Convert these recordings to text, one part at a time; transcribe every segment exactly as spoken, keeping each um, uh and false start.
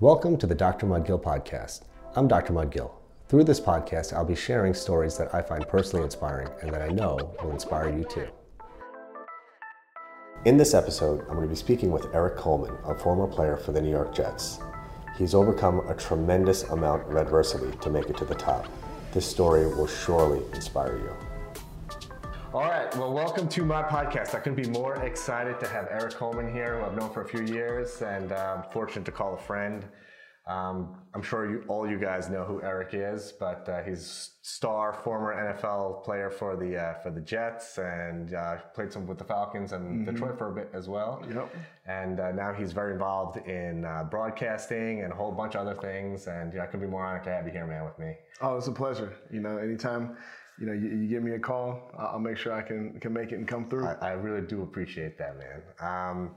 Welcome to the Doctor Mudgill podcast. I'm Doctor Mudgill. Through this podcast, I'll be sharing stories that I find personally inspiring and that I know will inspire you too. In this episode, I'm going to be speaking with Eric Coleman, a former player for the New York Jets. He's overcome a tremendous amount of adversity to make it to the top. This story will surely inspire you. All right, well, welcome to my podcast. I couldn't be more excited to have Eric Coleman here, who I've known for a few years, and I'm um, fortunate to call a friend. Um, I'm sure you, all you guys know who Eric is, but uh, he's star former N F L player for the uh, for the Jets, and uh, played some with the Falcons and mm-hmm. Detroit for a bit as well. Yep. And uh, now he's very involved in uh, broadcasting and a whole bunch of other things. And you know, I couldn't be more honored to have you here, man, with me. Oh, it's a pleasure. You know, anytime. You know, you, you give me a call, I'll make sure I can, can make it and come through. I, I really do appreciate that, man. Um,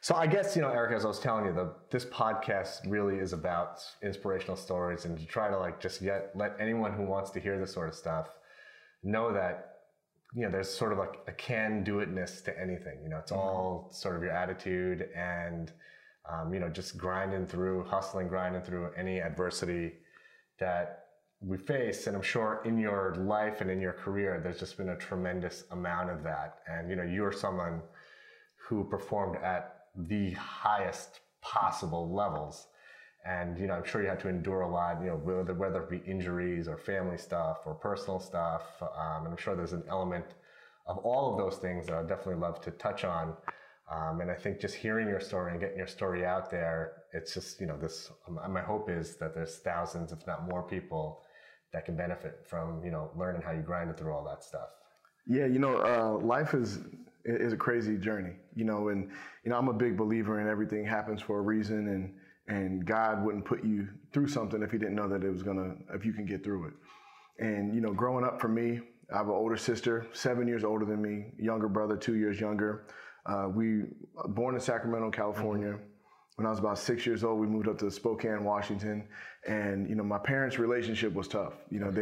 so I guess, you know, Eric, as I was telling you, the, this podcast really is about inspirational stories, and to try to like just get, let anyone who wants to hear this sort of stuff know that, you know, there's sort of like a can-do-it-ness to anything. You know, it's mm-hmm. all sort of your attitude and, um, you know, just grinding through, hustling, grinding through any adversity that we face. And I'm sure in your life and in your career, there's just been a tremendous amount of that. And, you know, you're someone who performed at the highest possible levels. And, you know, I'm sure you had to endure a lot, you know, whether, whether it be injuries or family stuff or personal stuff. Um, and I'm sure there's an element of all of those things that I'd definitely love to touch on. Um, and I think just hearing your story and getting your story out there, it's just, you know, this, my hope is that there's thousands, if not more people that can benefit from, you know, learning how you grind it through all that stuff. Yeah, you know, uh, life is is a crazy journey, you know, and, you know, I'm a big believer in everything happens for a reason, and and God wouldn't put you through something if he didn't know that it was going to, if you can get through it. And, you know, growing up for me, I have an older sister, seven years older than me, younger brother, two years younger. Uh, we born in Sacramento, California. Mm-hmm. When I was about six years old, we moved up to Spokane, Washington, and you know my parents' relationship was tough. You know okay.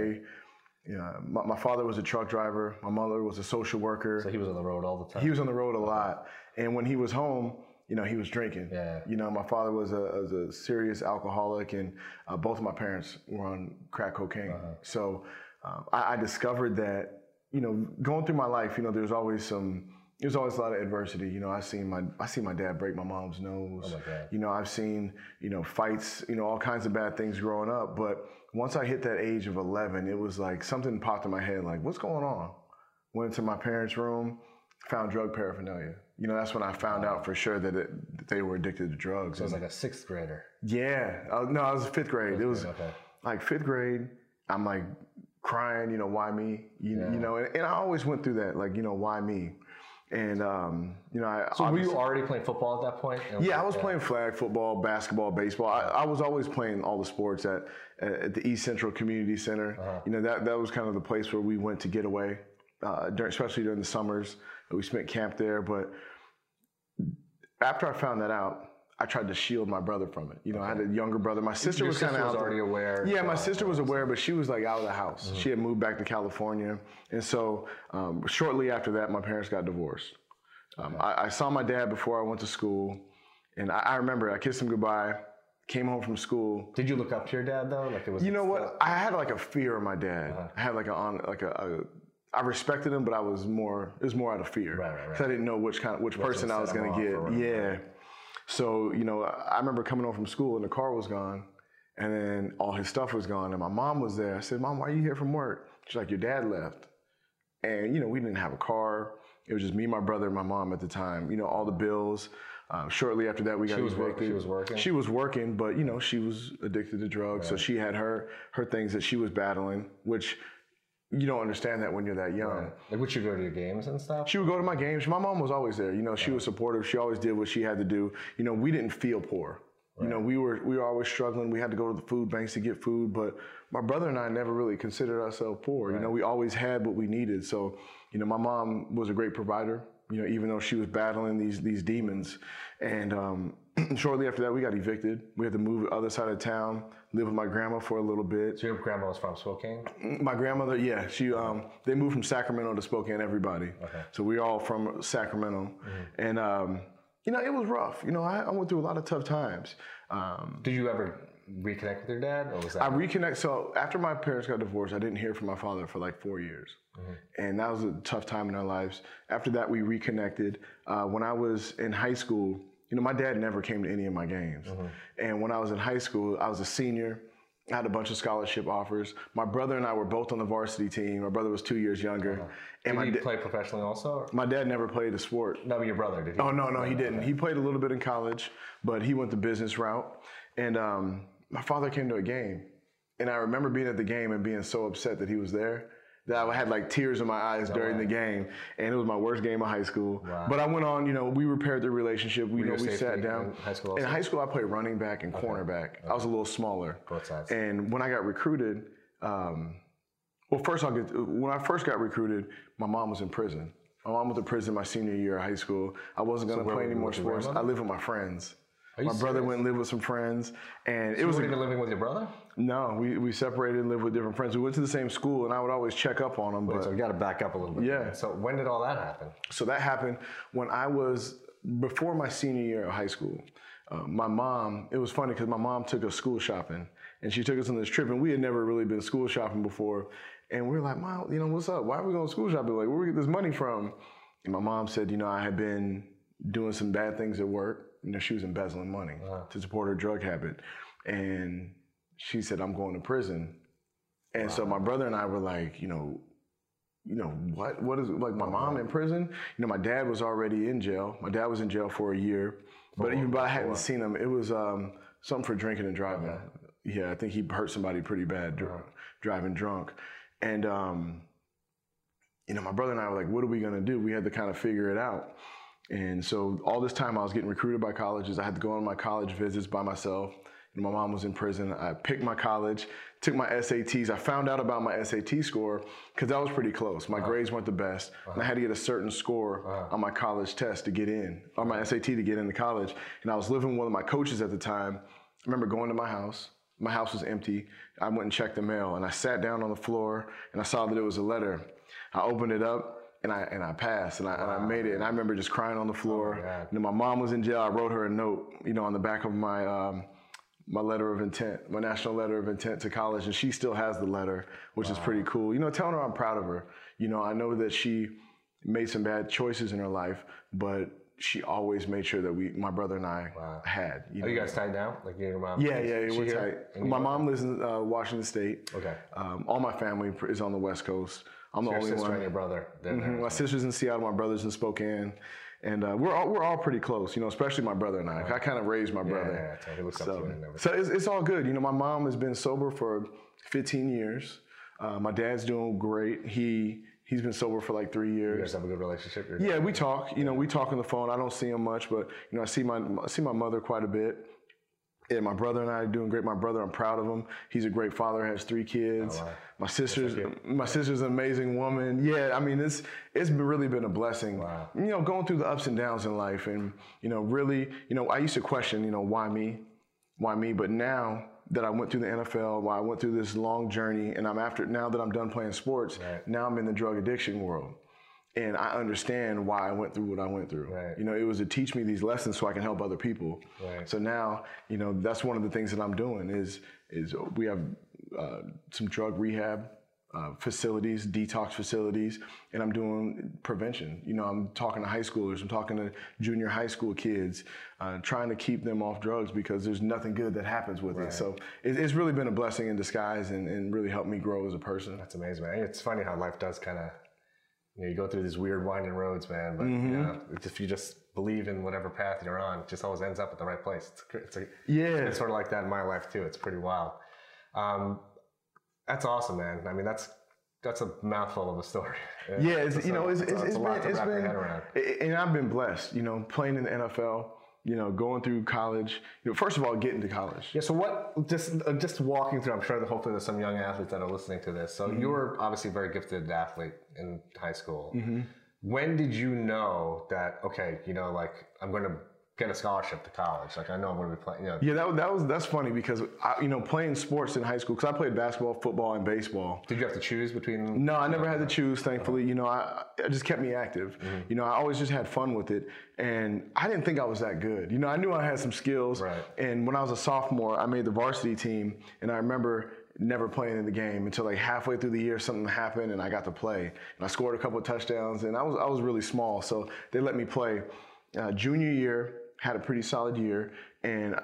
they, you know, my, my father was a truck driver, my mother was a social worker. So he was on the road all the time. He was on the road a lot, and when he was home, you know he was drinking. Yeah. You know my father was a, was a serious alcoholic, and uh, both of my parents were on crack cocaine. Uh-huh. So um, I, I discovered that you know going through my life, you know there's always some. There's always a lot of adversity. You know, I've seen my I seen my dad break my mom's nose. Oh my God. You know, I've seen, you know, fights, you know, all kinds of bad things growing up. But once I hit that age of eleven, it was like something popped in my head, like, what's going on? Went into my parents' room, found drug paraphernalia. You know, that's when I found wow. out for sure that, it, that they were addicted to drugs. So it was and, like a sixth grader. Yeah. I, no, I was fifth grade. Fifth it was grade, okay. like fifth grade. I'm like crying, you know, why me? You, yeah. you know, and, and I always went through that, like, you know, why me? And, um, you know, I So were you already playing football at that point? Yeah, like, I was yeah. playing flag football, basketball, baseball. I, I was always playing all the sports at, at the East Central Community Center. Uh-huh. You know, that, that was kind of the place where we went to get away, uh, during, especially during the summers. We spent camp there. But after I found that out, I tried to shield my brother from it. You know, okay. I had a younger brother. My sister Your was kind of out already there. aware. Yeah, my sister was aware, but she was like out of the house. Mm-hmm. She had moved back to California. And so um, shortly after that, my parents got divorced. Um, okay. I, I saw my dad before I went to school. And I, I remember I kissed him goodbye, came home from school. Did you look up to your dad though? Like it was. You know what? I had like a fear of my dad. Uh-huh. I had like a, like a, a, I respected him, but I was more, it was more out of fear. Right, right, right. Because I didn't know which kind of, which, which person I was going to get. Yeah. Right. So, you know, I remember coming home from school and the car was gone and then all his stuff was gone and my mom was there. I said, Mom, why are you here from work? She's like, your dad left. And, you know, we didn't have a car. It was just me, my brother, and my mom at the time. You know, all the bills. Um, shortly after that, we got evicted. She was working? She was working, but, you know, she was addicted to drugs. Right. So she had her her things that she was battling, which... You don't understand that when you're that young. Right. Like, would she go to your games and stuff? She would go to my games. My mom was always there. You know, she yeah. was supportive. She always did what she had to do. You know, we didn't feel poor. Right. You know, we were we were always struggling. We had to go to the food banks to get food. But my brother and I never really considered ourselves poor. Right. You know, we always had what we needed. So, you know, my mom was a great provider. You know, even though she was battling these these demons. And um, shortly after that, we got evicted. We had to move to the other side of town, live with my grandma for a little bit. So your grandma was from Spokane? My grandmother, yeah. She um, they moved from Sacramento to Spokane, everybody. Okay. So we were all from Sacramento. Mm-hmm. And, um, you know, it was rough. You know, I, I went through a lot of tough times. Um, Did you ever reconnect with your dad? Or was that I reconnect. So after my parents got divorced, I didn't hear from my father for like four years. Mm-hmm. And that was a tough time in our lives. After that, we reconnected. Uh, when I was in high school, you know, my dad never came to any of my games. Mm-hmm. And when I was in high school, I was a senior. I had a bunch of scholarship offers. My brother and I were both on the varsity team. My brother was two years younger. Oh. And did he da- play professionally also? My dad never played a sport. No, but your brother did. He? Oh, no, no, he didn't. Okay. He played a little bit in college, but he went the business route. And um, my father came to a game. And I remember being at the game and being so upset that he was there that I had like tears in my eyes no during way. the game. And it was my worst game of high school. Wow. But I went on, you know, we repaired the relationship. We, you know, we sat down. In high school, also? In high school, I played running back and okay. cornerback. Okay. I was a little smaller. Both sides. And when I got recruited, um, well, first I'll get, when I first got recruited, my mom was in prison. My mom was in prison my senior year of high school. I wasn't going to so play any more sports. I lived with my friends. My serious? brother went and lived with some friends, and so it was. You weren't even living with your brother? No, we, we separated and lived with different friends. We went to the same school, and I would always check up on them. But Wait, so you got to back up a little bit. Yeah. So when did all that happen? So that happened when I was before my senior year of high school. Uh, my mom. It was funny because my mom took us school shopping, and she took us on this trip, and we had never really been school shopping before, and we were like, "Mom, you know what's up? Why are we going school shopping? Like, where do we get this money from?" And my mom said, "You know, I had been doing some bad things at work." You know, she was embezzling money wow. to support her drug habit. And she said, I'm going to prison. And wow. so my brother and I were like, you know, you know, what, what is it? Like my oh, mom wow. in prison? You know, my dad was already in jail. My dad was in jail for a year, but oh, even though I hadn't wow. seen him, it was um, something for drinking and driving. Okay. Yeah, I think he hurt somebody pretty bad dr- wow. driving drunk. And, um, you know, my brother and I were like, what are we going to do? We had to kind of figure it out. And so all this time I was getting recruited by colleges. I had to go on my college visits by myself. And my mom was in prison. I picked my college, took my S A Ts. I found out about my S A T score because that was pretty close. My wow. grades weren't the best. Wow. And I had to get a certain score wow. on my college test to get in, or my S A T to get into college. And I was living with one of my coaches at the time. I remember going to my house. My house was empty. I went and checked the mail. And I sat down on the floor and I saw that it was a letter. I opened it up. And I and I passed and I, wow. and I made it. And I remember just crying on the floor. Oh, you know, my mom was in jail. I wrote her a note, you know, on the back of my um, my letter of intent, my national letter of intent to college. And she still has the letter, which wow. is pretty cool. You know, telling her I'm proud of her. You know, I know that she made some bad choices in her life, but she always made sure that we, my brother and I wow. had. You Are know? you guys tied now? Like you and your mom? Yeah, yeah, yeah we're tight. My mom lives in uh, Washington State. Okay. Um, all my family is on the West Coast. I'm so the your only sister one. And your brother. Mm-hmm. My sister's in Seattle. My brother's in Spokane, and uh, we're all we're all pretty close. You know, especially my brother and I. Right. I kind of raised my brother. Yeah, yeah, yeah. So, so, and so it's, it's all good. You know, my mom has been sober for fifteen years. Uh, my dad's doing great. He he's been sober for like three years. You guys have a good relationship. You're yeah, we talk. You know, we talk on the phone. I don't see him much, but you know, I see my I see my mother quite a bit. Yeah, my brother and I are doing great. My brother, I'm proud of him. He's a great father, has three kids. Oh, wow. My sister's my sister's an amazing woman. Yeah, I mean, it's it's really been a blessing. Wow. You know, going through the ups and downs in life and, you know, really, you know, I used to question, you know, why me? Why me? But now that I went through the N F L, why I went through this long journey and I'm after, now that I'm done playing sports, right. now I'm in the drug addiction world. And I understand why I went through what I went through. Right. You know, it was to teach me these lessons so I can help other people. Right. So now, you know, that's one of the things that I'm doing is is we have uh, some drug rehab uh, facilities, detox facilities, and I'm doing prevention. You know, I'm talking to high schoolers, I'm talking to junior high school kids, uh, trying to keep them off drugs because there's nothing good that happens with right. it. So it, it's really been a blessing in disguise and, and really helped me grow as a person. That's amazing, man. It's funny how life does kind of... You know, you go through these weird winding roads, man, but mm-hmm. you know, if you just believe in whatever path you're on, it just always ends up at the right place. It's, it's, a, yeah. it's sort of like that in my life, too. It's pretty wild. Um, that's awesome, man. I mean, that's that's a mouthful of a story. Yeah, yeah it's, it's you a, know, it's, it's, it's, it's a lot been, to wrap your head around. And I've been blessed, you know, playing in the N F L, you know, going through college. You know, first of all, getting to college. Yeah, so what, just uh, just walking through, I'm sure that hopefully there's some young athletes that are listening to this. So mm-hmm. you were obviously a very gifted athlete in high school. Mm-hmm. When did you know that, okay, you know, like I'm going to get a scholarship to college. Like, I know I'm going to be playing. You know. Yeah, that, that was that's funny because, I, you know, playing sports in high school, because I played basketball, football, and baseball. Did you have to choose between? No, I never had to choose, thankfully. Uh-huh. You know, I, I just kept me active. Mm-hmm. You know, I always just had fun with it. And I didn't think I was that good. You know, I knew I had some skills. Right. And when I was a sophomore, I made the varsity team, and I remember never playing in the game until like halfway through the year, something happened and I got to play. And I scored a couple of touchdowns, and I was I was really small, so they let me play. Uh, junior year, had a pretty solid year, and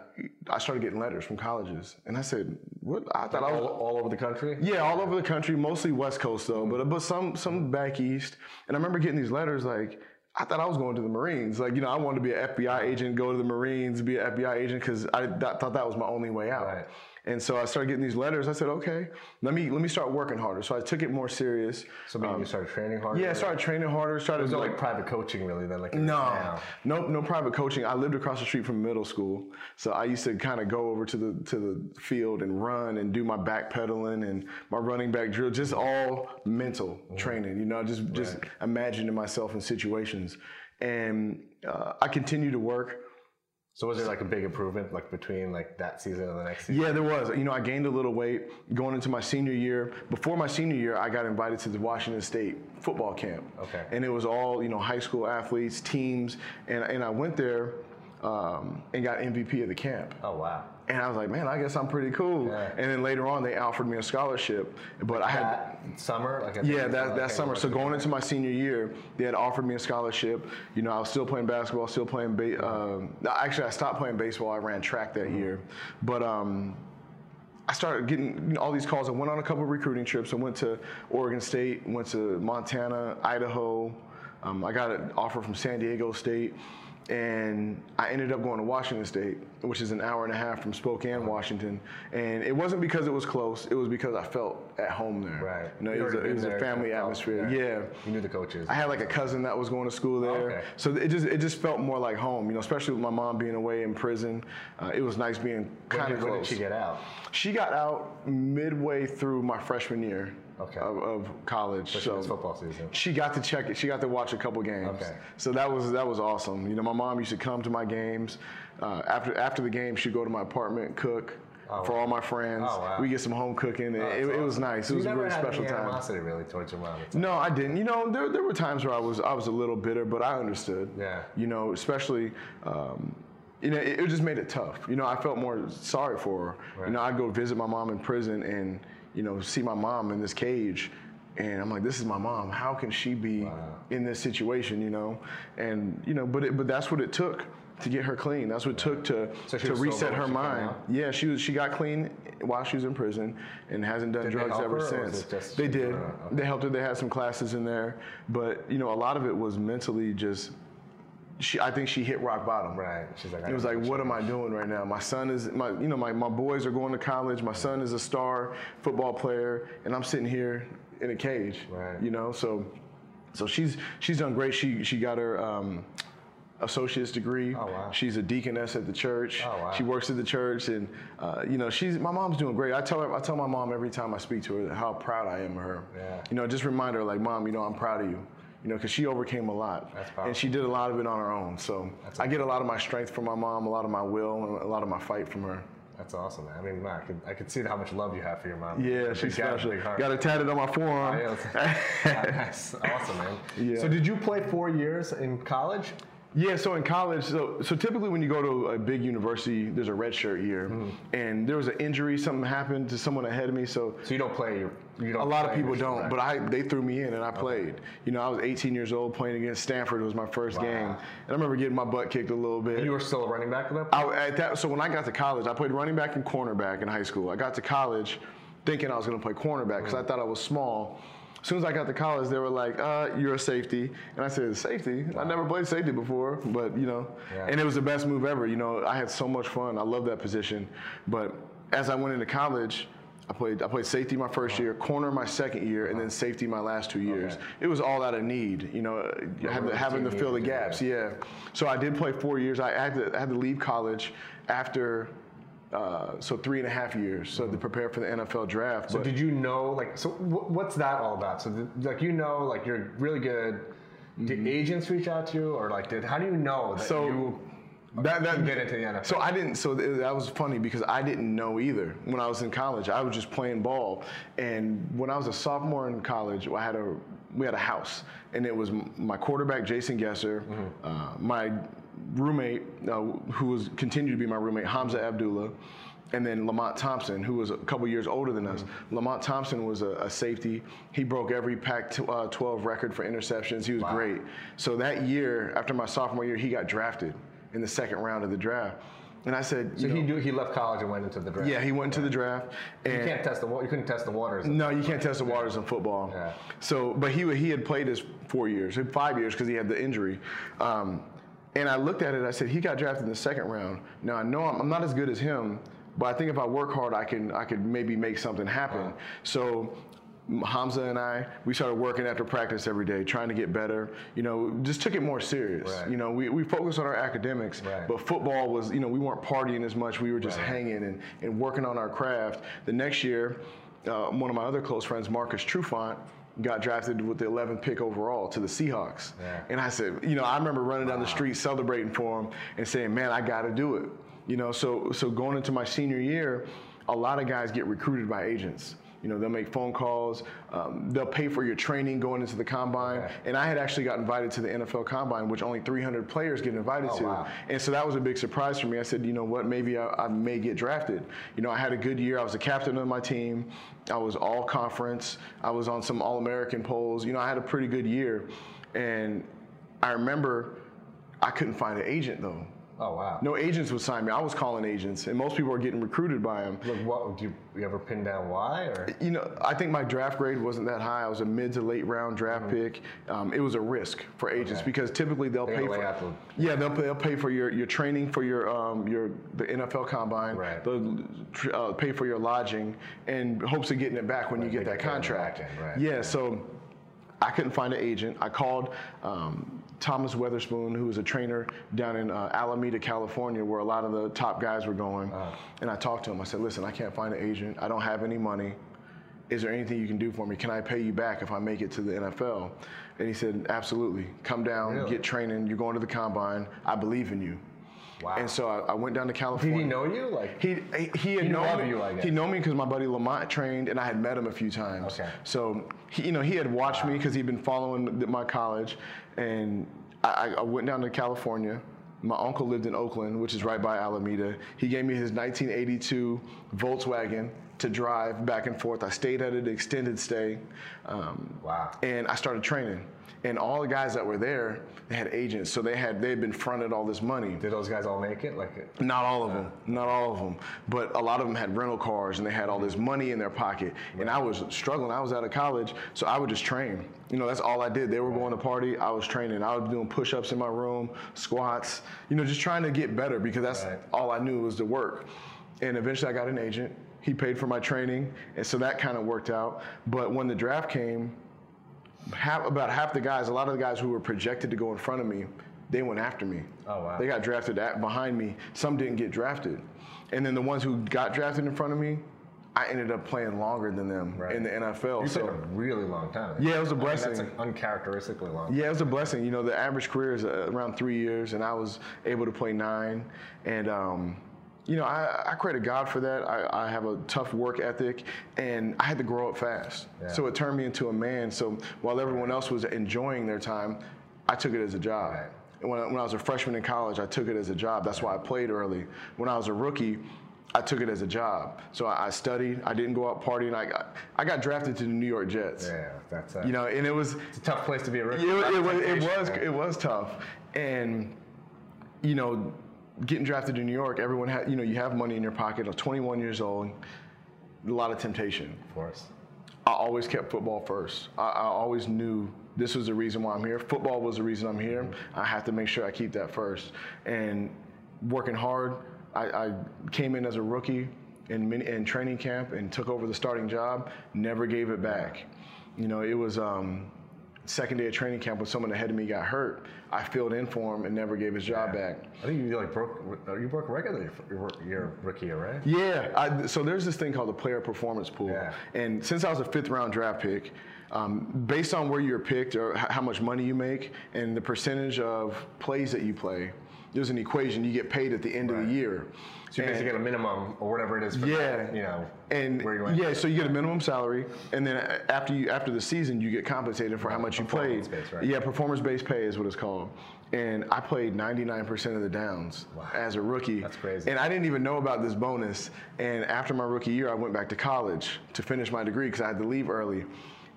I started getting letters from colleges. And I said, what? I thought like I was all, all over the country? Yeah, all over the country, mostly West Coast though, mm-hmm. but, but some some back east. And I remember getting these letters like, I thought I was going to the Marines. Like, you know, I wanted to be an F B I agent, go to the Marines, be an F B I agent, because I th- thought that was my only way out. Right. And so I started getting these letters. I said, okay, let me let me start working harder. So I took it more serious. So maybe um, you started training harder? Yeah, I started training harder. Started was no like private coaching really then? Like no, no, no private coaching. I lived across the street from middle school. So I used to kind of go over to the to the field and run and do my backpedaling and my running back drill, just all mental mm-hmm. training, you know, just, right. just imagining myself in situations. And uh, I continued to work. So was there like a big improvement like between like that season and the next season? Yeah, there was. You know, I gained a little weight going into my senior year. Before my senior year, I got invited to the Washington State football camp. Okay. And it was all, you know, high school athletes, teams. And, and I went there um, and got M V P of the camp. Oh, wow. And I was like, man, I guess I'm pretty cool. Yeah. And then later on, they offered me a scholarship. But like I had that summer, like I yeah, that that summer. So going into my senior year, they had offered me a scholarship. You know, I was still playing basketball, still playing. Ba- um, actually, I stopped playing baseball. I ran track that mm-hmm. year, but um, I started getting you know, all these calls. I went on a couple of recruiting trips. I went to Oregon State, went to Montana, Idaho. Um, I got an offer from San Diego State. And I ended up going to Washington State, which is an hour and a half from Spokane, Washington. And it wasn't because it was close. It was because I felt at home there. Right. You know, you it was, a, it was a family atmosphere. There. Yeah. You knew the coaches. I had like a cousin that was going to school there. Okay. So it just it just felt more like home, you know, especially with my mom being away in prison. Uh, it was nice being kind of close. When did she get out? She got out midway through my freshman year. Okay. Of, of college, but so football season. She got to check it. She got to watch a couple games. Okay. So that was that was awesome. You know, my mom used to come to my games. Uh, after after the game, she'd go to my apartment, cook oh, for wow. all my friends. Oh, wow. We get some home cooking. Oh, it, awesome. It was nice. It was you a really had special time. Animosity really towards your mom. No, I didn't. You know, there there were times where I was I was a little bitter, but I understood. Yeah. You know, especially. Um, You know, it, it just made it tough. You know, I felt more sorry for her. Right. You know, I'd go visit my mom in prison and, you know, see my mom in this cage. And I'm like, this is my mom. How can she be wow. in this situation, you know? And, you know, but it, but that's what it took to get her clean. That's what it took to, so to reset her mind. Yeah, she was, she got clean while she was in prison and hasn't done did drugs ever since. They did. Okay. They helped her. They had some classes in there. But, you know, a lot of it was mentally just... She, I think she hit rock bottom. Right. She's like, it was like, what am I doing right now? My son is, my, you know, my, my boys are going to college. My son is a star football player, and I'm sitting here in a cage. Right. You know, so, so she's she's done great. She she got her um, associate's degree. Oh wow. She's a deaconess at the church. Oh wow. She works at the church, and uh, you know, she's my mom's doing great. I tell her, I tell my mom every time I speak to her how proud I am of her. Yeah. You know, just remind her like, mom, you know, I'm proud of you. You know, because she overcame a lot. That's powerful. And she did a lot of it on her own. So that's I get a lot of my strength from my mom, a lot of my will, and a lot of my fight from her. That's awesome, man. I mean, I could, I could see how much love you have for your mom. Yeah, she's special. Got, got it tatted on my forearm. Oh, yeah, that's awesome, man. Yeah. So did you play four years in college? Yeah, so in college, so so typically when you go to a big university, there's a redshirt year, mm-hmm. and there was an injury, something happened to someone ahead of me, so so you don't play. You don't. A lot of people don't, right. but I they threw me in and I played. Okay. You know, I was eighteen years old playing against Stanford. It was my first wow. game, and I remember getting my butt kicked a little bit. And you were still a running back at that point? I, at that. So when I got to college, I played running back and cornerback in high school. I got to college thinking I was going to play cornerback because mm-hmm. I thought I was small. As soon as I got to college, they were like, uh, you're a safety. And I said, safety? Wow. I never played safety before, but, you know. Yeah. And it was the best move ever. You know, I had so much fun. I loved that position. But as I went into college, I played I played safety my first wow. year, corner my second year, wow. and then safety my last two years. Okay. It was all out of need, you know, yeah, having, having to fill the gaps. Yeah. So I did play four years. I had to, I had to leave college after – Uh, so three and a half years, so mm-hmm. to prepare for the N F L draft. So but did you know, like, so w- what's that all about? So, the, like, you know, like, you're really good. Did mm-hmm. agents reach out to you, or like, did how do you know that so, you That, that get into the N F L. So I didn't. So th that was funny because I didn't know either. When I was in college, I was just playing ball. And when I was a sophomore in college, I had a we had a house, and it was my quarterback Jason Gesser, mm-hmm. uh, my roommate uh, who was continued to be my roommate Hamza Abdullah, and then Lamont Thompson, who was a couple years older than us. Mm-hmm. Lamont Thompson was a, a safety. He broke every Pac twelve record for interceptions. He was wow. great. So that year, after my sophomore year, he got drafted in the second round of the draft. And I said, so you he know, do, he left college and went into the draft. Yeah, he went yeah. into the draft. And you can't test the you couldn't test the waters. No, you can't test the waters yeah. in football. Yeah. So, but he he had played his four years, five years because he had the injury. Um, and I looked at it. I said, he got drafted in the second round. Now I know I'm, I'm not as good as him, but I think if I work hard, I can I could maybe make something happen. Yeah. So. Hamza and I, we started working after practice every day, trying to get better. You know, just took it more serious. Right. You know, we, we focused on our academics, right. but football was, you know, we weren't partying as much. We were just right. hanging and, and working on our craft. The next year, uh, one of my other close friends, Marcus Trufant, got drafted with the eleventh pick overall to the Seahawks. Yeah. And I said, you know, I remember running wow. down the street celebrating for him and saying, man, I got to do it. You know, so, so going into my senior year, a lot of guys get recruited by agents. You know, they'll make phone calls, um, they'll pay for your training going into the combine. Okay. And I had actually got invited to the N F L combine, which only three hundred players get invited oh, to. Wow. And so that was a big surprise for me. I said, you know what, maybe I, I may get drafted. You know, I had a good year. I was the captain of my team. I was all conference. I was on some All-American polls. You know, I had a pretty good year. And I remember I couldn't find an agent, though. Oh, wow. No agents would sign me. I was calling agents, and most people are getting recruited by them. Look, what, do you ever pin down why? Or? You know, I think my draft grade wasn't that high. I was a mid to late round draft mm-hmm. pick. Um, it was a risk for agents okay. because typically they'll they pay for after. yeah they'll they'll pay for your, your training for your um your the N F L combine. Right. They'll uh, pay for your lodging and hopes of getting it back when, when you get that contract. Right. Yeah. Right. So I couldn't find an agent. I called. Um, Thomas Weatherspoon, who was a trainer down in uh, Alameda, California, where a lot of the top guys were going. Uh, and I talked to him. I said, listen, I can't find an agent. I don't have any money. Is there anything you can do for me? Can I pay you back if I make it to the N F L? And he said, absolutely. Come down, really? Get training. You're going to the combine. I believe in you. Wow. And so I, I went down to California. Did he know you? Like he he, he had known you, I guess. He known me because my buddy Lamont trained, and I had met him a few times. Okay. So he, you know, he had watched wow. me because he'd been following the, my college, and I, I went down to California. My uncle lived in Oakland, which is right by Alameda. He gave me his nineteen eighty-two Volkswagen to drive back and forth. I stayed at an extended stay. Um, wow. And I started training. And all the guys that were there, they had agents, so they had they had been fronted all this money. Did those guys all make it? Like not all of uh, them, not all of them, but a lot of them had rental cars and they had all this money in their pocket. Right. And I was struggling. I was out of college, so I would just train. You know, that's all I did. They were going to party. I was training. I was doing push-ups in my room, squats. You know, just trying to get better because that's right. all I knew was to work. And eventually, I got an agent. He paid for my training, and so that kind of worked out. But when the draft came. Half, about half the guys, a lot of the guys who were projected to go in front of me, they went after me. Oh, wow. They got drafted at, behind me. Some didn't get drafted. And then the ones who got drafted in front of me, I ended up playing longer than them right. in the N F L. You so, played a really long time. Yeah, it was a blessing. I mean, that's an uncharacteristically long time. Yeah, it was a blessing. You know, the average career is uh, around three years, and I was able to play nine. And, um, you know, I, I credit God for that. I, I have a tough work ethic, and I had to grow up fast. Yeah. So it turned me into a man. So while everyone else was enjoying their time, I took it as a job. Right. And when I, when I was a freshman in college, I took it as a job. That's why I played early. When I was a rookie, I took it as a job. So I, I studied. I didn't go out partying. I got, I got drafted to the New York Jets. Yeah, that's a, you know, and it was it's a tough place to be a rookie. It, it, it was it was it was tough, and you know. Getting drafted in New York, everyone had, you know, you have money in your pocket. I'm twenty-one years old, a lot of temptation. Of course. I always kept football first. I, I always knew this was the reason why I'm here. Football was the reason I'm here. Mm-hmm. I have to make sure I keep that first. And working hard, I, I came in as a rookie in, in training camp and took over the starting job, never gave it back. You know, it was... Um, second day of training camp when someone ahead of me got hurt, I filled in for him and never gave his job yeah. back. I think you like broke, you broke regularly your, your rookie year, right? Yeah, I, so there's this thing called the player performance pool. Yeah. And since I was a fifth round draft pick, um, based on where you're picked or how much money you make and the percentage of plays that you play, there's an equation. You get paid at the end right. of the year. So you and, basically get a minimum or whatever it is for yeah, that, you know, and where you went. Yeah, so you get a minimum salary, and then after you after the season, you get compensated for how much you played. Performance-based, right? Yeah, performance-based pay is what it's called. And I played ninety-nine percent of the downs wow. as a rookie. That's crazy. And I didn't even know about this bonus. And after my rookie year, I went back to college to finish my degree because I had to leave early.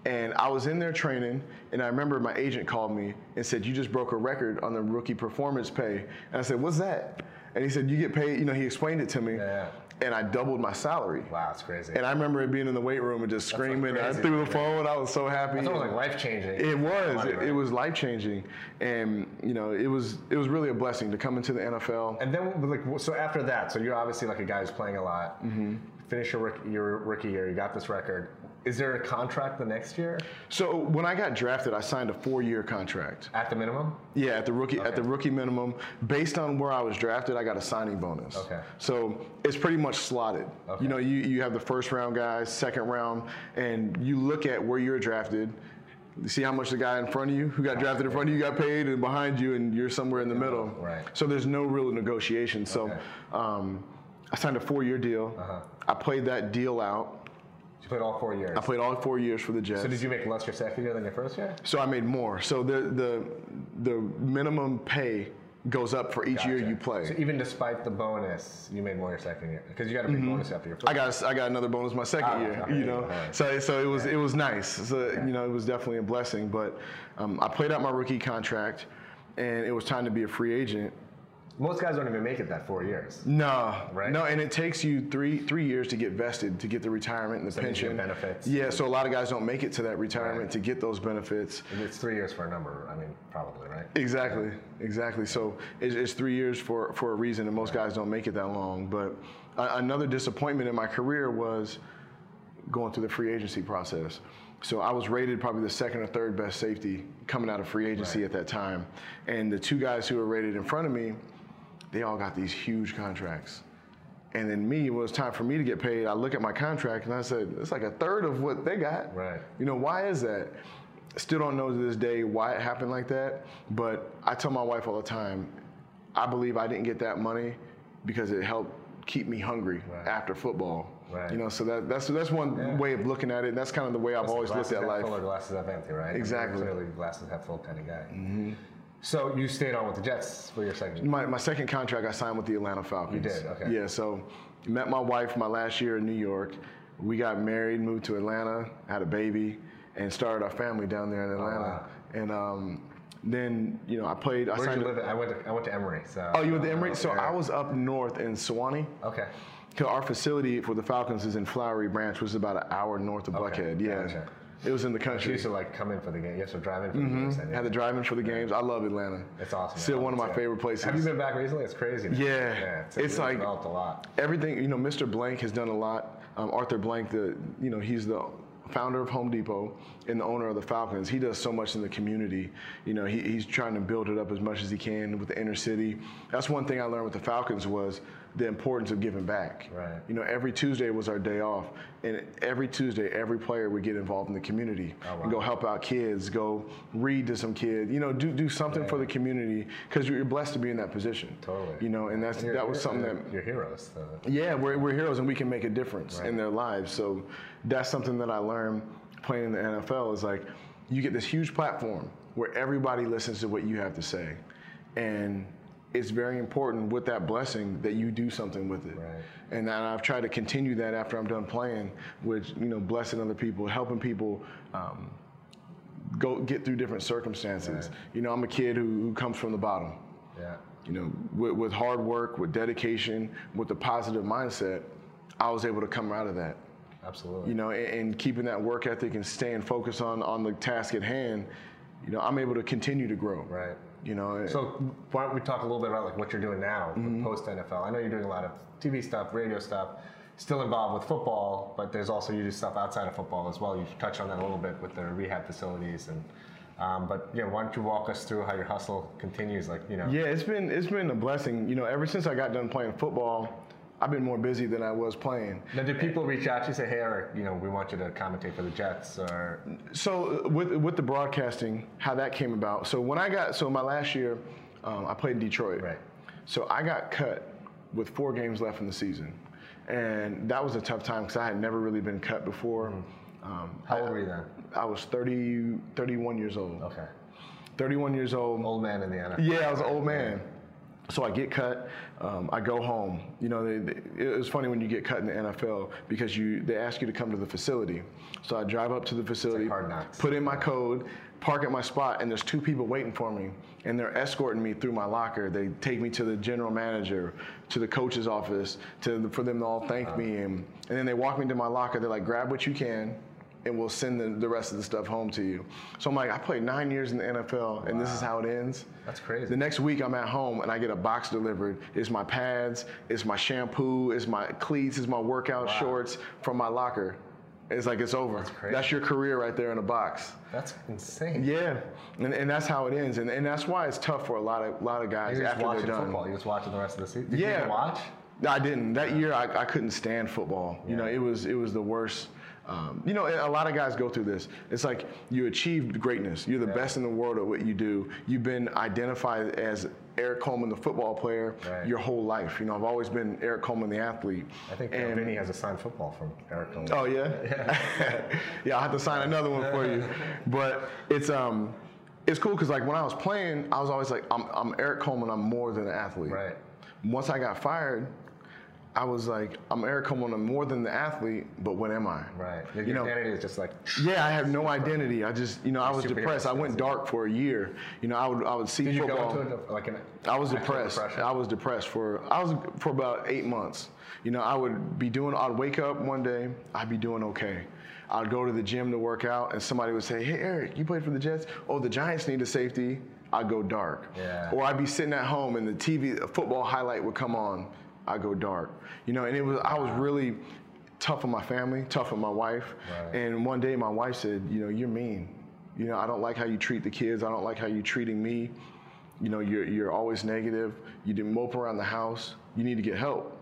And I was in there training, and I remember my agent called me and said, "You just broke a record on the rookie performance pay." And I said, "What's that?" And he said, "You get paid," you know, he explained it to me. Yeah. And I doubled my salary. Wow, it's crazy. And I remember it being in the weight room and just screaming. I threw the phone. I was so happy. It was like life changing. It was. It, it was life changing, and you know, it was it was really a blessing to come into the N F L. And then, like, so after that, so you're obviously like a guy who's playing a lot. Mm-hmm. Finish your your rookie year, you got this record. Is there a contract the next year? So when I got drafted, I signed a four-year contract. At the minimum? Yeah, at the rookie okay. at the rookie minimum. Based on where I was drafted, I got a signing bonus. Okay. So it's pretty much slotted. Okay. You know, you, you have the first round guys, second round, and you look at where you're drafted. You see how much the guy in front of you, who got drafted in front of you, got paid, and behind you, and you're somewhere in the middle. Right. So there's no real negotiation. So okay. um, I signed a four-year deal. Uh-huh. I played that deal out. You played all four years. I played all four years for the Jets. So did you make less your second year than your first year? So I made more. So the the the minimum pay goes up for each gotcha. year you play. So even despite the bonus, you made more your second year because you got a big mm-hmm. bonus after your first. I got I got another bonus my second oh, year. Okay. You know, okay. so so it was okay. it was nice. So okay. you know, it was definitely a blessing. But um, I played out my rookie contract, and it was time to be a free agent. Most guys don't even make it that four years. No, right? No, and it takes you three three years to get vested, to get the retirement and the so pension. You get benefits. Yeah, so a lot of guys don't make it to that retirement right. to get those benefits. And it's three years for a number, I mean, probably, right? Exactly, yeah. exactly. So it's, it's three years for, for a reason, and most right. guys don't make it that long. But a, another disappointment in my career was going through the free agency process. So I was rated probably the second or third best safety coming out of free agency right. at that time. And the two guys who were rated in front of me, they all got these huge contracts. And then me, when it was time for me to get paid, I look at my contract and I said, it's like a third of what they got. Right. You know, why is that? Still don't know to this day why it happened like that, but I tell my wife all the time, I believe I didn't get that money because it helped keep me hungry right. after football. Right. You know, so that, that's that's one yeah. way of looking at it, and that's kind of the way I've that's always looked at life. Full or glasses half empty, right? Exactly. I mean, clearly glasses half full kind of guy. Mm-hmm. So you stayed on with the Jets for your second? My my second contract, I signed with the Atlanta Falcons. You did, okay. Yeah, so met my wife my last year in New York. We got married, moved to Atlanta, had a baby, and started our family down there in Atlanta. Oh, wow. And um, then you know I played. Where did you live? I went to I went to Emory. So. Oh, you went to Emory? So I was up north in Suwannee. Okay. Our facility for the Falcons is in Flowery Branch, which is about an hour north of Buckhead. Okay. Yeah. Gotcha. It was in the country. You used to like come in for the game. You used to drive in for mm-hmm. the games. I had to drive in for the games. I love Atlanta. It's awesome. Still one of my yeah. favorite places. Have you been back recently? It's crazy. Man. Yeah. yeah. It's, it's really like developed a lot. Everything, you know, Mister Blank has done a lot. Um, Arthur Blank, the you know, he's the founder of Home Depot and the owner of the Falcons. He does so much in the community. You know, he, he's trying to build it up as much as he can with the inner city. That's one thing I learned with the Falcons was the importance of giving back. Right. You know, every Tuesday was our day off, and every Tuesday, every player would get involved in the community oh, wow. and go help out kids, go read to some kids, you know, do do something yeah. for the community because you're blessed to be in that position. Totally. You know, and that's and that was something that you're heroes. So. Yeah, we're we're heroes, and we can make a difference right. in their lives. So that's something that I learned playing in the N F L is like you get this huge platform where everybody listens to what you have to say, and it's very important with that blessing that you do something with it. Right. And I've tried to continue that after I'm done playing with, you know, blessing other people, helping people um, go get through different circumstances. Right. You know, I'm a kid who, who comes from the bottom. Yeah. You know, with, with hard work, with dedication, with a positive mindset, I was able to come out of that. Absolutely. You know, and, and keeping that work ethic and staying focused on, on the task at hand, you know, I'm able to continue to grow. Right. You know, so why don't we talk a little bit about like what you're doing now mm-hmm. post N F L? I know you're doing a lot of T V stuff, radio stuff, still involved with football, but there's also you do stuff outside of football as well. You touched on that a little bit with the rehab facilities, and um, but yeah, why don't you walk us through how your hustle continues? Like you know, yeah, it's been it's been a blessing. You know, ever since I got done playing football, I've been more busy than I was playing. Now, did people reach out to you say, "Hey, Eric, you know, we want you to commentate for the Jets"? Or so with with the broadcasting, how that came about. So when I got so my last year, um, I played in Detroit. Right. So I got cut with four games left in the season. And that was a tough time because I had never really been cut before. Mm-hmm. um, How old I, were you then? I was thirty, thirty-one years old. Okay. thirty-one years old. Old man in the N F L. Yeah, I was an old man. So I get cut, um, I go home. You know, they, they, it was funny when you get cut in the N F L because you they ask you to come to the facility. So I drive up to the facility, like put in my code, park at my spot, and there's two people waiting for me, and they're escorting me through my locker. They take me to the general manager, to the coach's office, to the, for them to all thank uh-huh. me, and, and then they walk me to my locker. They're like, grab what you can, and we'll send the, the rest of the stuff home to you. So I'm like, I played nine years in the N F L, and wow. this is how it ends. That's crazy. The next week I'm at home, and I get a box delivered. It's my pads, it's my shampoo, it's my cleats, it's my workout wow. shorts from my locker. It's like, it's over. That's crazy. That's your career right there in a box. That's insane. Yeah, and, and that's how it ends. And, and that's why it's tough for a lot of, lot of guys after they're done. You just watching football. You just watching the rest of the season. Did yeah. you watch? I didn't. That yeah. year, I, I couldn't stand football. Yeah. You know, it was it was the worst. Um, you know, a lot of guys go through this. It's like you achieved greatness. You're the yeah. best in the world at what you do. You've been identified as Eric Coleman, the football player, right. your whole life. You know, I've always been Eric Coleman, the athlete. I think and, Vinny has a signed football from Eric Coleman. Oh, yeah? Yeah, yeah I'll have to sign another one for you. But it's... um. It's cool because like when I was playing, I was always like, I'm, I'm Eric Coleman, I'm more than an athlete. Right. Once I got fired, I was like, I'm Eric Coleman, I'm more than the athlete, but what am I? Right. Your you identity know, is just like. Yeah, I have no identity. I just, you know, I was depressed. I went dark for a year. You know, I would, I would see Did football. Did you go into like an? I was depressed. Depression? I was depressed for, I was for about eight months. You know, I would be doing, I'd wake up one day, I'd be doing okay. I'd go to the gym to work out, and somebody would say, hey, Eric, you played for the Jets? Oh, the Giants need a safety. I'd go dark. Yeah. Or I'd be sitting at home, and the T V, a football highlight would come on. I'd go dark. You know, and it was I was really tough on my family, tough on my wife. Right. And one day my wife said, you know, you're mean. You know, I don't like how you treat the kids. I don't like how you're treating me. You know, you're, you're always negative. You didn't mope around the house. You need to get help.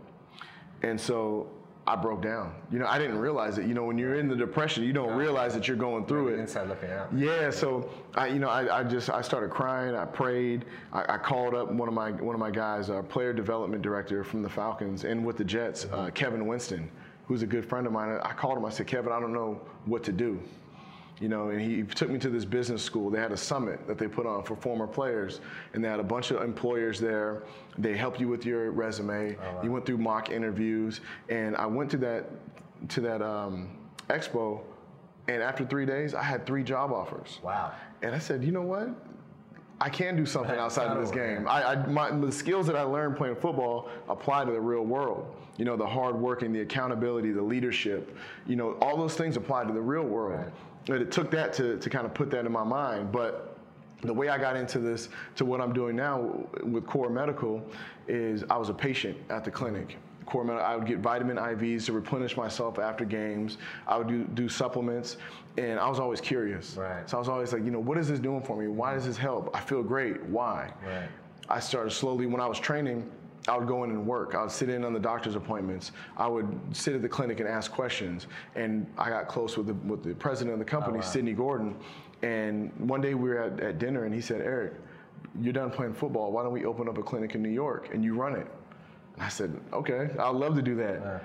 And so I broke down. You know, I didn't realize it. You know, when you're in the depression, you don't realize that you're going through it. Inside looking out. Yeah. So I, you know, I, I just I started crying. I prayed. I, I called up one of my one of my guys, our player development director from the Falcons and with the Jets, uh, Kevin Winston, who's a good friend of mine. I called him. I said, Kevin, I don't know what to do. You know, and he took me to this business school. They had a summit that they put on for former players, and they had a bunch of employers there. They helped you with your resume. Oh, wow. You went through mock interviews, and I went to that to that um, expo, and after three days, I had three job offers. Wow! And I said, you know what? I can do something outside of this game. I, I, my, the skills that I learned playing football apply to the real world. You know, the hard working, the accountability, the leadership. You know, all those things apply to the real world. Right. But it took that to, to kind of put that in my mind. But the way I got into this, to what I'm doing now with Core Medical, is I was a patient at the clinic. Core Medical, I would get vitamin I Vs to replenish myself after games. I would do, do supplements, and I was always curious. Right. So I was always like, you know, what is this doing for me? Why does this help? I feel great. Why? Right. I started slowly, when I was training, I would go in and work. I would sit in on the doctor's appointments. I would sit at the clinic and ask questions. And I got close with the, with the president of the company, oh, wow. Sidney Gordon. And one day we were at, at dinner, and he said, Eric, you're done playing football. Why don't we open up a clinic in New York and you run it? And I said, okay, I'd love to do that. Yeah.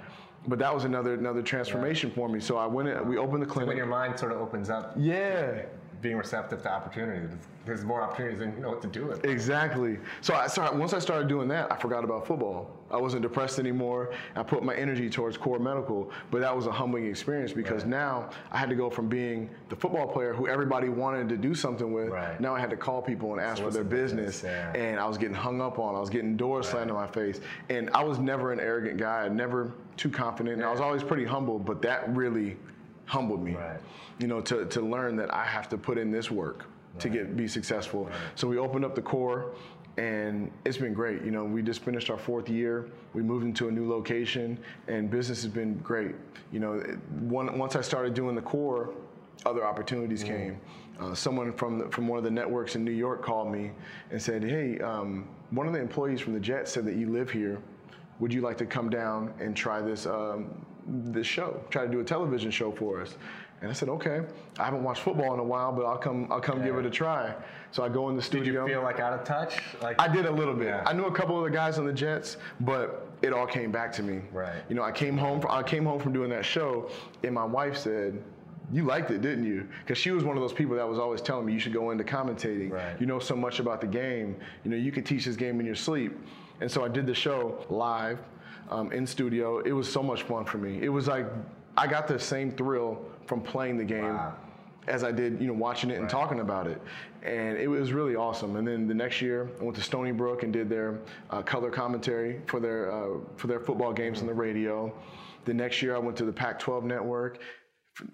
But that was another another transformation yeah. for me. So I went in, we opened the clinic. So when your mind sort of opens up. Yeah. Being receptive to opportunities. There's more opportunities than you know what to do with. Exactly. So I started, once I started doing that, I forgot about football. I wasn't depressed anymore. I put my energy towards Core Medical, but that was a humbling experience because right. now I had to go from being the football player who everybody wanted to do something with. Right. Now I had to call people and ask so for their business, business yeah. and I was getting hung up on. I was getting doors right. slammed in my face, and I was never an arrogant guy. Never too confident. Yeah. And I was always pretty humble, but that really humbled me, right. you know, to, to learn that I have to put in this work right. to get be successful. Right. So we opened up the Core, and it's been great. You know, we just finished our fourth year. We moved into a new location, and business has been great. You know, it, one, once I started doing the Core, other opportunities mm-hmm. came. Uh, someone from the, from one of the networks in New York called me and said, hey, um, one of the employees from the Jets said that you live here. Would you like to come down and try this um, this show, try to do a television show for us? And I said, okay, I haven't watched football in a while, but I'll come I'll come yeah. give it a try. So I go in the studio. Did you feel like out of touch? Like, I did a little bit. Yeah. I knew a couple of the guys on the Jets, but it all came back to me. Right. You know, I came home from, I came home from doing that show, and my wife said, you liked it, didn't you? Because she was one of those people that was always telling me, you should go into commentating. Right. You know so much about the game. You know, you could teach this game in your sleep. And so I did the show live um, in studio. It was so much fun for me. It was like, I got the same thrill from playing the game wow. as I did, you know, watching it and right. talking about it. And it was really awesome. And then the next year, I went to Stony Brook and did their uh, color commentary for their uh, for their football games mm-hmm. on the radio. The next year, I went to the Pac twelve network.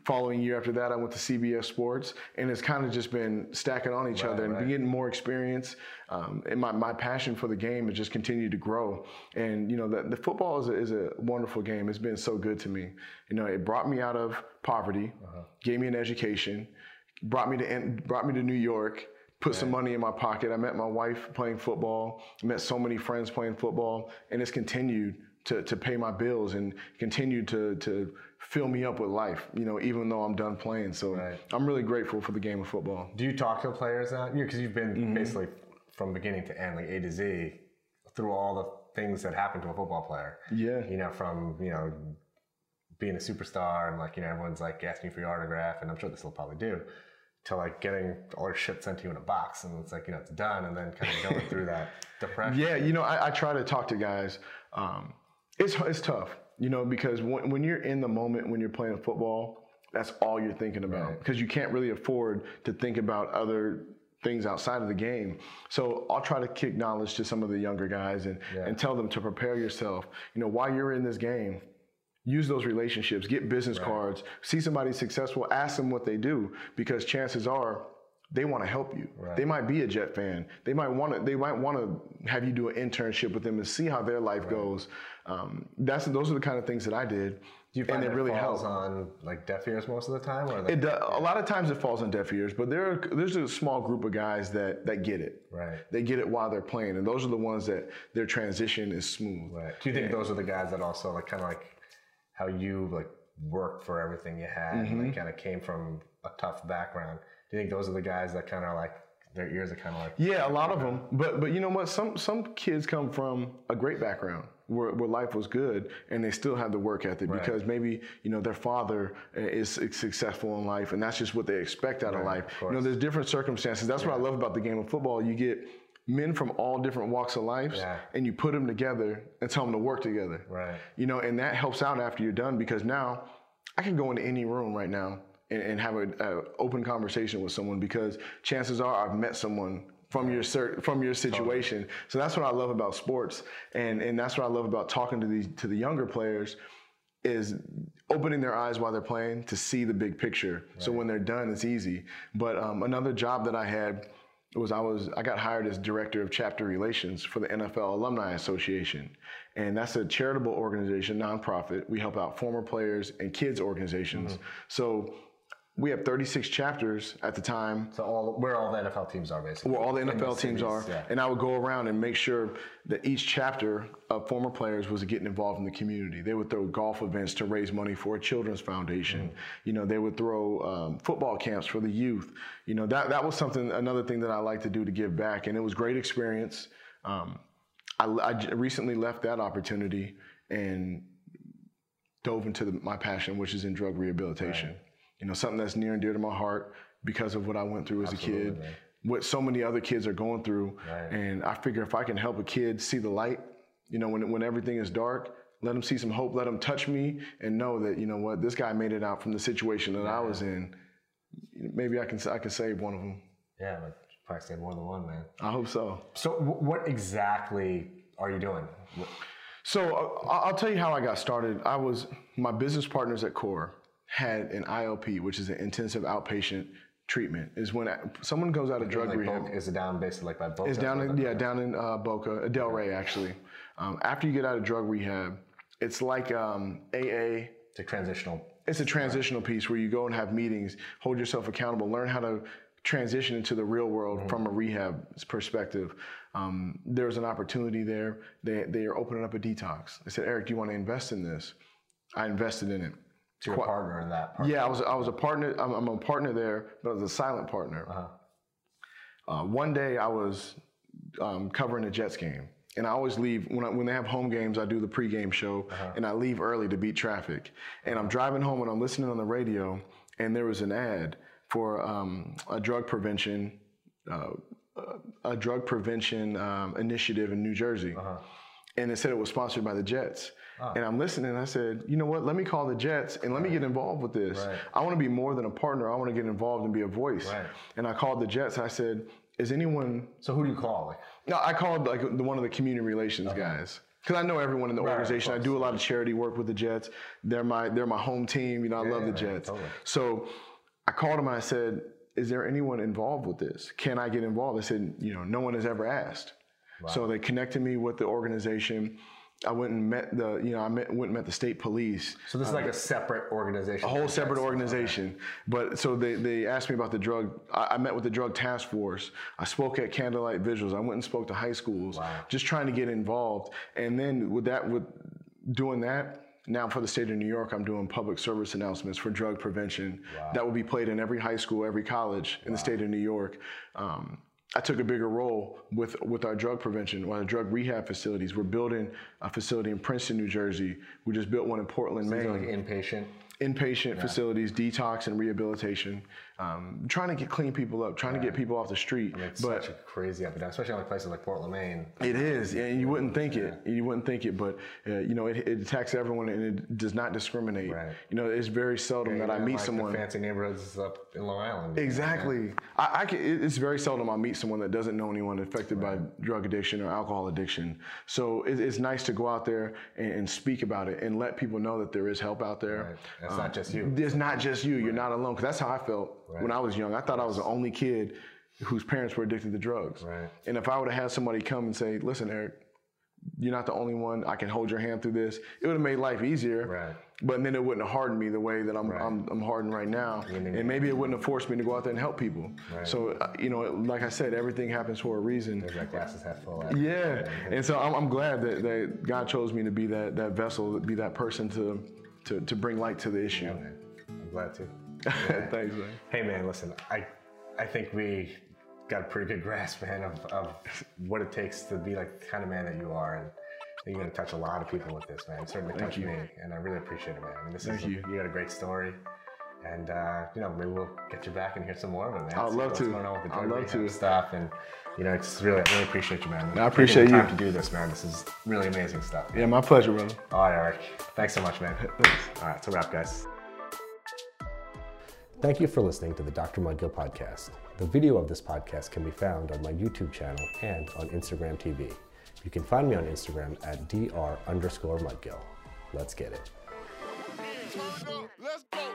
Following year after that, I went to C B S Sports, and it's kind of just been stacking on each right, other and right. getting more experience. Um, and my, my passion for the game has just continued to grow. And, you know, the, the football is a, is a wonderful game. It's been so good to me. You know, it brought me out of poverty, uh-huh. gave me an education, brought me to brought me to New York, put right. some money in my pocket. I met my wife playing football, met so many friends playing football, and it's continued to, to pay my bills and continued to to fill me up with life, you know, even though I'm done playing. So right. I'm really grateful for the game of football. Do you talk to players now? Because you've been mm-hmm. basically from beginning to end, like A to Z, through all the things that happen to a football player. Yeah. You know, from, you know, being a superstar and like, you know, everyone's like asking for your autograph, and I'm sure this will probably do, to like getting all your shit sent to you in a box, and it's like, you know, it's done, and then kind of going through that depression. Yeah, you know, I, I try to talk to guys. Um, it's it's tough. You know, because when, when you're in the moment, when you're playing football, that's all you're thinking about, because right. you can't really afford to think about other things outside of the game. So I'll try to kick knowledge to some of the younger guys and, yeah. and tell them to prepare yourself. You know, while you're in this game, use those relationships, get business right. cards, see somebody successful, ask them what they do, because chances are they want to help you. Right. They might be a Jet fan. They might want to. They might want to have you do an internship with them and see how their life right. goes. Um, that's those are the kind of things that I did. Do you find and it really falls helped. on like deaf ears most of the time, or it does, a lot of times it falls on deaf ears. But there, are, there's a small group of guys that that get it. Right. They get it while they're playing, and those are the ones that their transition is smooth. Right. Do you think yeah. those are the guys that also like kind of like how you like worked for everything you had, mm-hmm. and they kind of came from a tough background? Do you think those are the guys that kind of like, their ears are kind of like... Yeah, a lot of them. But but you know what? Some some kids come from a great background where, where life was good, and they still have the work ethic right. because maybe, you know, their father is successful in life, and that's just what they expect out right, of life. Of you know, there's different circumstances. That's yeah. what I love about the game of football. You get men from all different walks of life, yeah. and you put them together and tell them to work together. Right. You know, and that helps out after you're done, because now I can go into any room right now And, and have an open conversation with someone, because chances are I've met someone from your from your situation. Totally. So that's what I love about sports, and and that's what I love about talking to these to the younger players, is opening their eyes while they're playing to see the big picture. Right. So when they're done, it's easy. But um, another job that I had was I was I got hired as director of chapter relations for the N F L Alumni Association. And that's a charitable organization, nonprofit. We help out former players and kids organizations. Mm-hmm. So we have thirty-six chapters at the time. So all where all the N F L teams are, basically. Where all the N F L the teams cities, are. Yeah. And I would go around and make sure that each chapter of former players was getting involved in the community. They would throw golf events to raise money for a children's foundation. Mm. You know, they would throw um, football camps for the youth. You know, that, that was something, another thing that I like to do to give back. And it was great experience. Um, I, I recently left that opportunity and dove into the, my passion, which is in drug rehabilitation. Right. You know, something that's near and dear to my heart because of what I went through as Absolutely, a kid, man. What so many other kids are going through. Right. And I figure if I can help a kid see the light, you know, when when everything is dark, let them see some hope, let them touch me and know that, you know what, this guy made it out from the situation that yeah. I was in. Maybe I can I can save one of them. Yeah, but probably save more than one, man. I hope so. So what exactly are you doing? So uh, I'll tell you how I got started. I was, my business partners at Core had an I L P, which is an intensive outpatient treatment. Is when someone goes out of drug like rehab. Boca, is it down basically like by Boca? It's down in, yeah, down in uh, Boca, Delray actually. Um, after you get out of drug rehab, it's like um, A A. It's a transitional. It's a transitional right. piece where you go and have meetings, hold yourself accountable, learn how to transition into the real world mm-hmm. from a rehab perspective. Um, there's an opportunity there. They, they are opening up a detox. They said, Eric, do you want to invest in this? I invested in it. So you're a partner in that partner. Yeah, I was, I was a partner. I'm, I'm a partner there, but I was a silent partner. Uh-huh. Uh, one day I was um, covering a Jets game. And I always leave, when I, when they have home games, I do the pregame show, uh-huh. and I leave early to beat traffic. And I'm driving home and I'm listening on the radio, and there was an ad for um, a drug prevention, uh, a drug prevention um, initiative in New Jersey. Uh-huh. And it said it was sponsored by the Jets. Uh-huh. And I'm listening and I said, you know what, let me call the Jets and let right. me get involved with this. Right. I wanna be more than a partner, I wanna get involved and be a voice. Right. And I called the Jets, I said, is anyone... So who do you call? Like, no, I called like the, one of the community relations okay. guys, because I know everyone in the right, organization. I do a lot of charity work with the Jets. They're my they're my home team. You know, I yeah, love the Jets. Totally. So I called them and I said, is there anyone involved with this? Can I get involved? I said, you know, no one has ever asked. Wow. So they connected me with the organization. I went and met the, you know, I met, went and met the state police. So this is like uh, a separate organization. A whole separate organization. Okay. But so they, they asked me about the drug. I, I met with the drug task force. I spoke at Candlelight Visuals. I went and spoke to high schools, wow. just trying to get involved. And then with that, with doing that, now for the state of New York, I'm doing public service announcements for drug prevention. Wow. That will be played in every high school, every college in wow. the state of New York. Um, I took a bigger role with, with our drug prevention, or our drug rehab facilities. We're building a facility in Princeton, New Jersey. We just built one in Portland, Maine. So like inpatient? Inpatient yeah. facilities, detox and rehabilitation. Um, trying to get clean people up, trying right. to get people off the street. I mean, it's but such a crazy epidemic, especially in like places like Portland, Maine. It is, and you wouldn't think yeah. it. You wouldn't think it, but uh, you know, it, it attacks everyone, and it does not discriminate. Right. You know, it's very seldom yeah, that I meet like someone. The fancy neighborhoods up in Long Island. Exactly. You know? I, I can, it's very seldom I meet someone that doesn't know anyone affected right. by drug addiction or alcohol addiction. So it, it's nice to go out there and, and speak about it and let people know that there is help out there. Right. It's um, not just you. It's not just you. Right. You're not alone. Because that's how I felt right. when I was young. I thought yes. I was the only kid whose parents were addicted to drugs. Right. And if I would have had somebody come and say, listen, Eric, you're not the only one. I can hold your hand through this. It would have made life easier. Right. But then it wouldn't have hardened me the way that I'm, right. I'm, I'm hardened right now. And maybe it wouldn't have forced me to go out there and help people. Right. So, uh, you know, like I said, everything happens for a reason. There's like glasses half full. After. Yeah. And so I'm, I'm glad that, that God chose me to be that, that vessel, be that person to... To, to bring light to the issue. Yeah, man. I'm glad to. Yeah. Thanks, man. Hey, man, listen, I I think we got a pretty good grasp, man, of, of what it takes to be like the kind of man that you are. And you're going to touch a lot of people with this, man. It certainly touched me, and I really appreciate it, man. I mean, this Thank is you. A, you got a great story. And, uh, you know, maybe we'll get you back and hear some more of it, man. I'd love to. What's going on with the I'd love to. Stuff. And, you know, it's really, I really appreciate you, man. I appreciate you. To do this, man. This is really amazing stuff. Man. Yeah, my pleasure, brother. All right, Eric. Thanks so much, man. Thanks. All right, it's a wrap, guys. Thank you for listening to the Doctor Mudgill podcast. The video of this podcast can be found on my YouTube channel and on Instagram T V. You can find me on Instagram at dr underscore Mudgill. Let's get it. Let's go.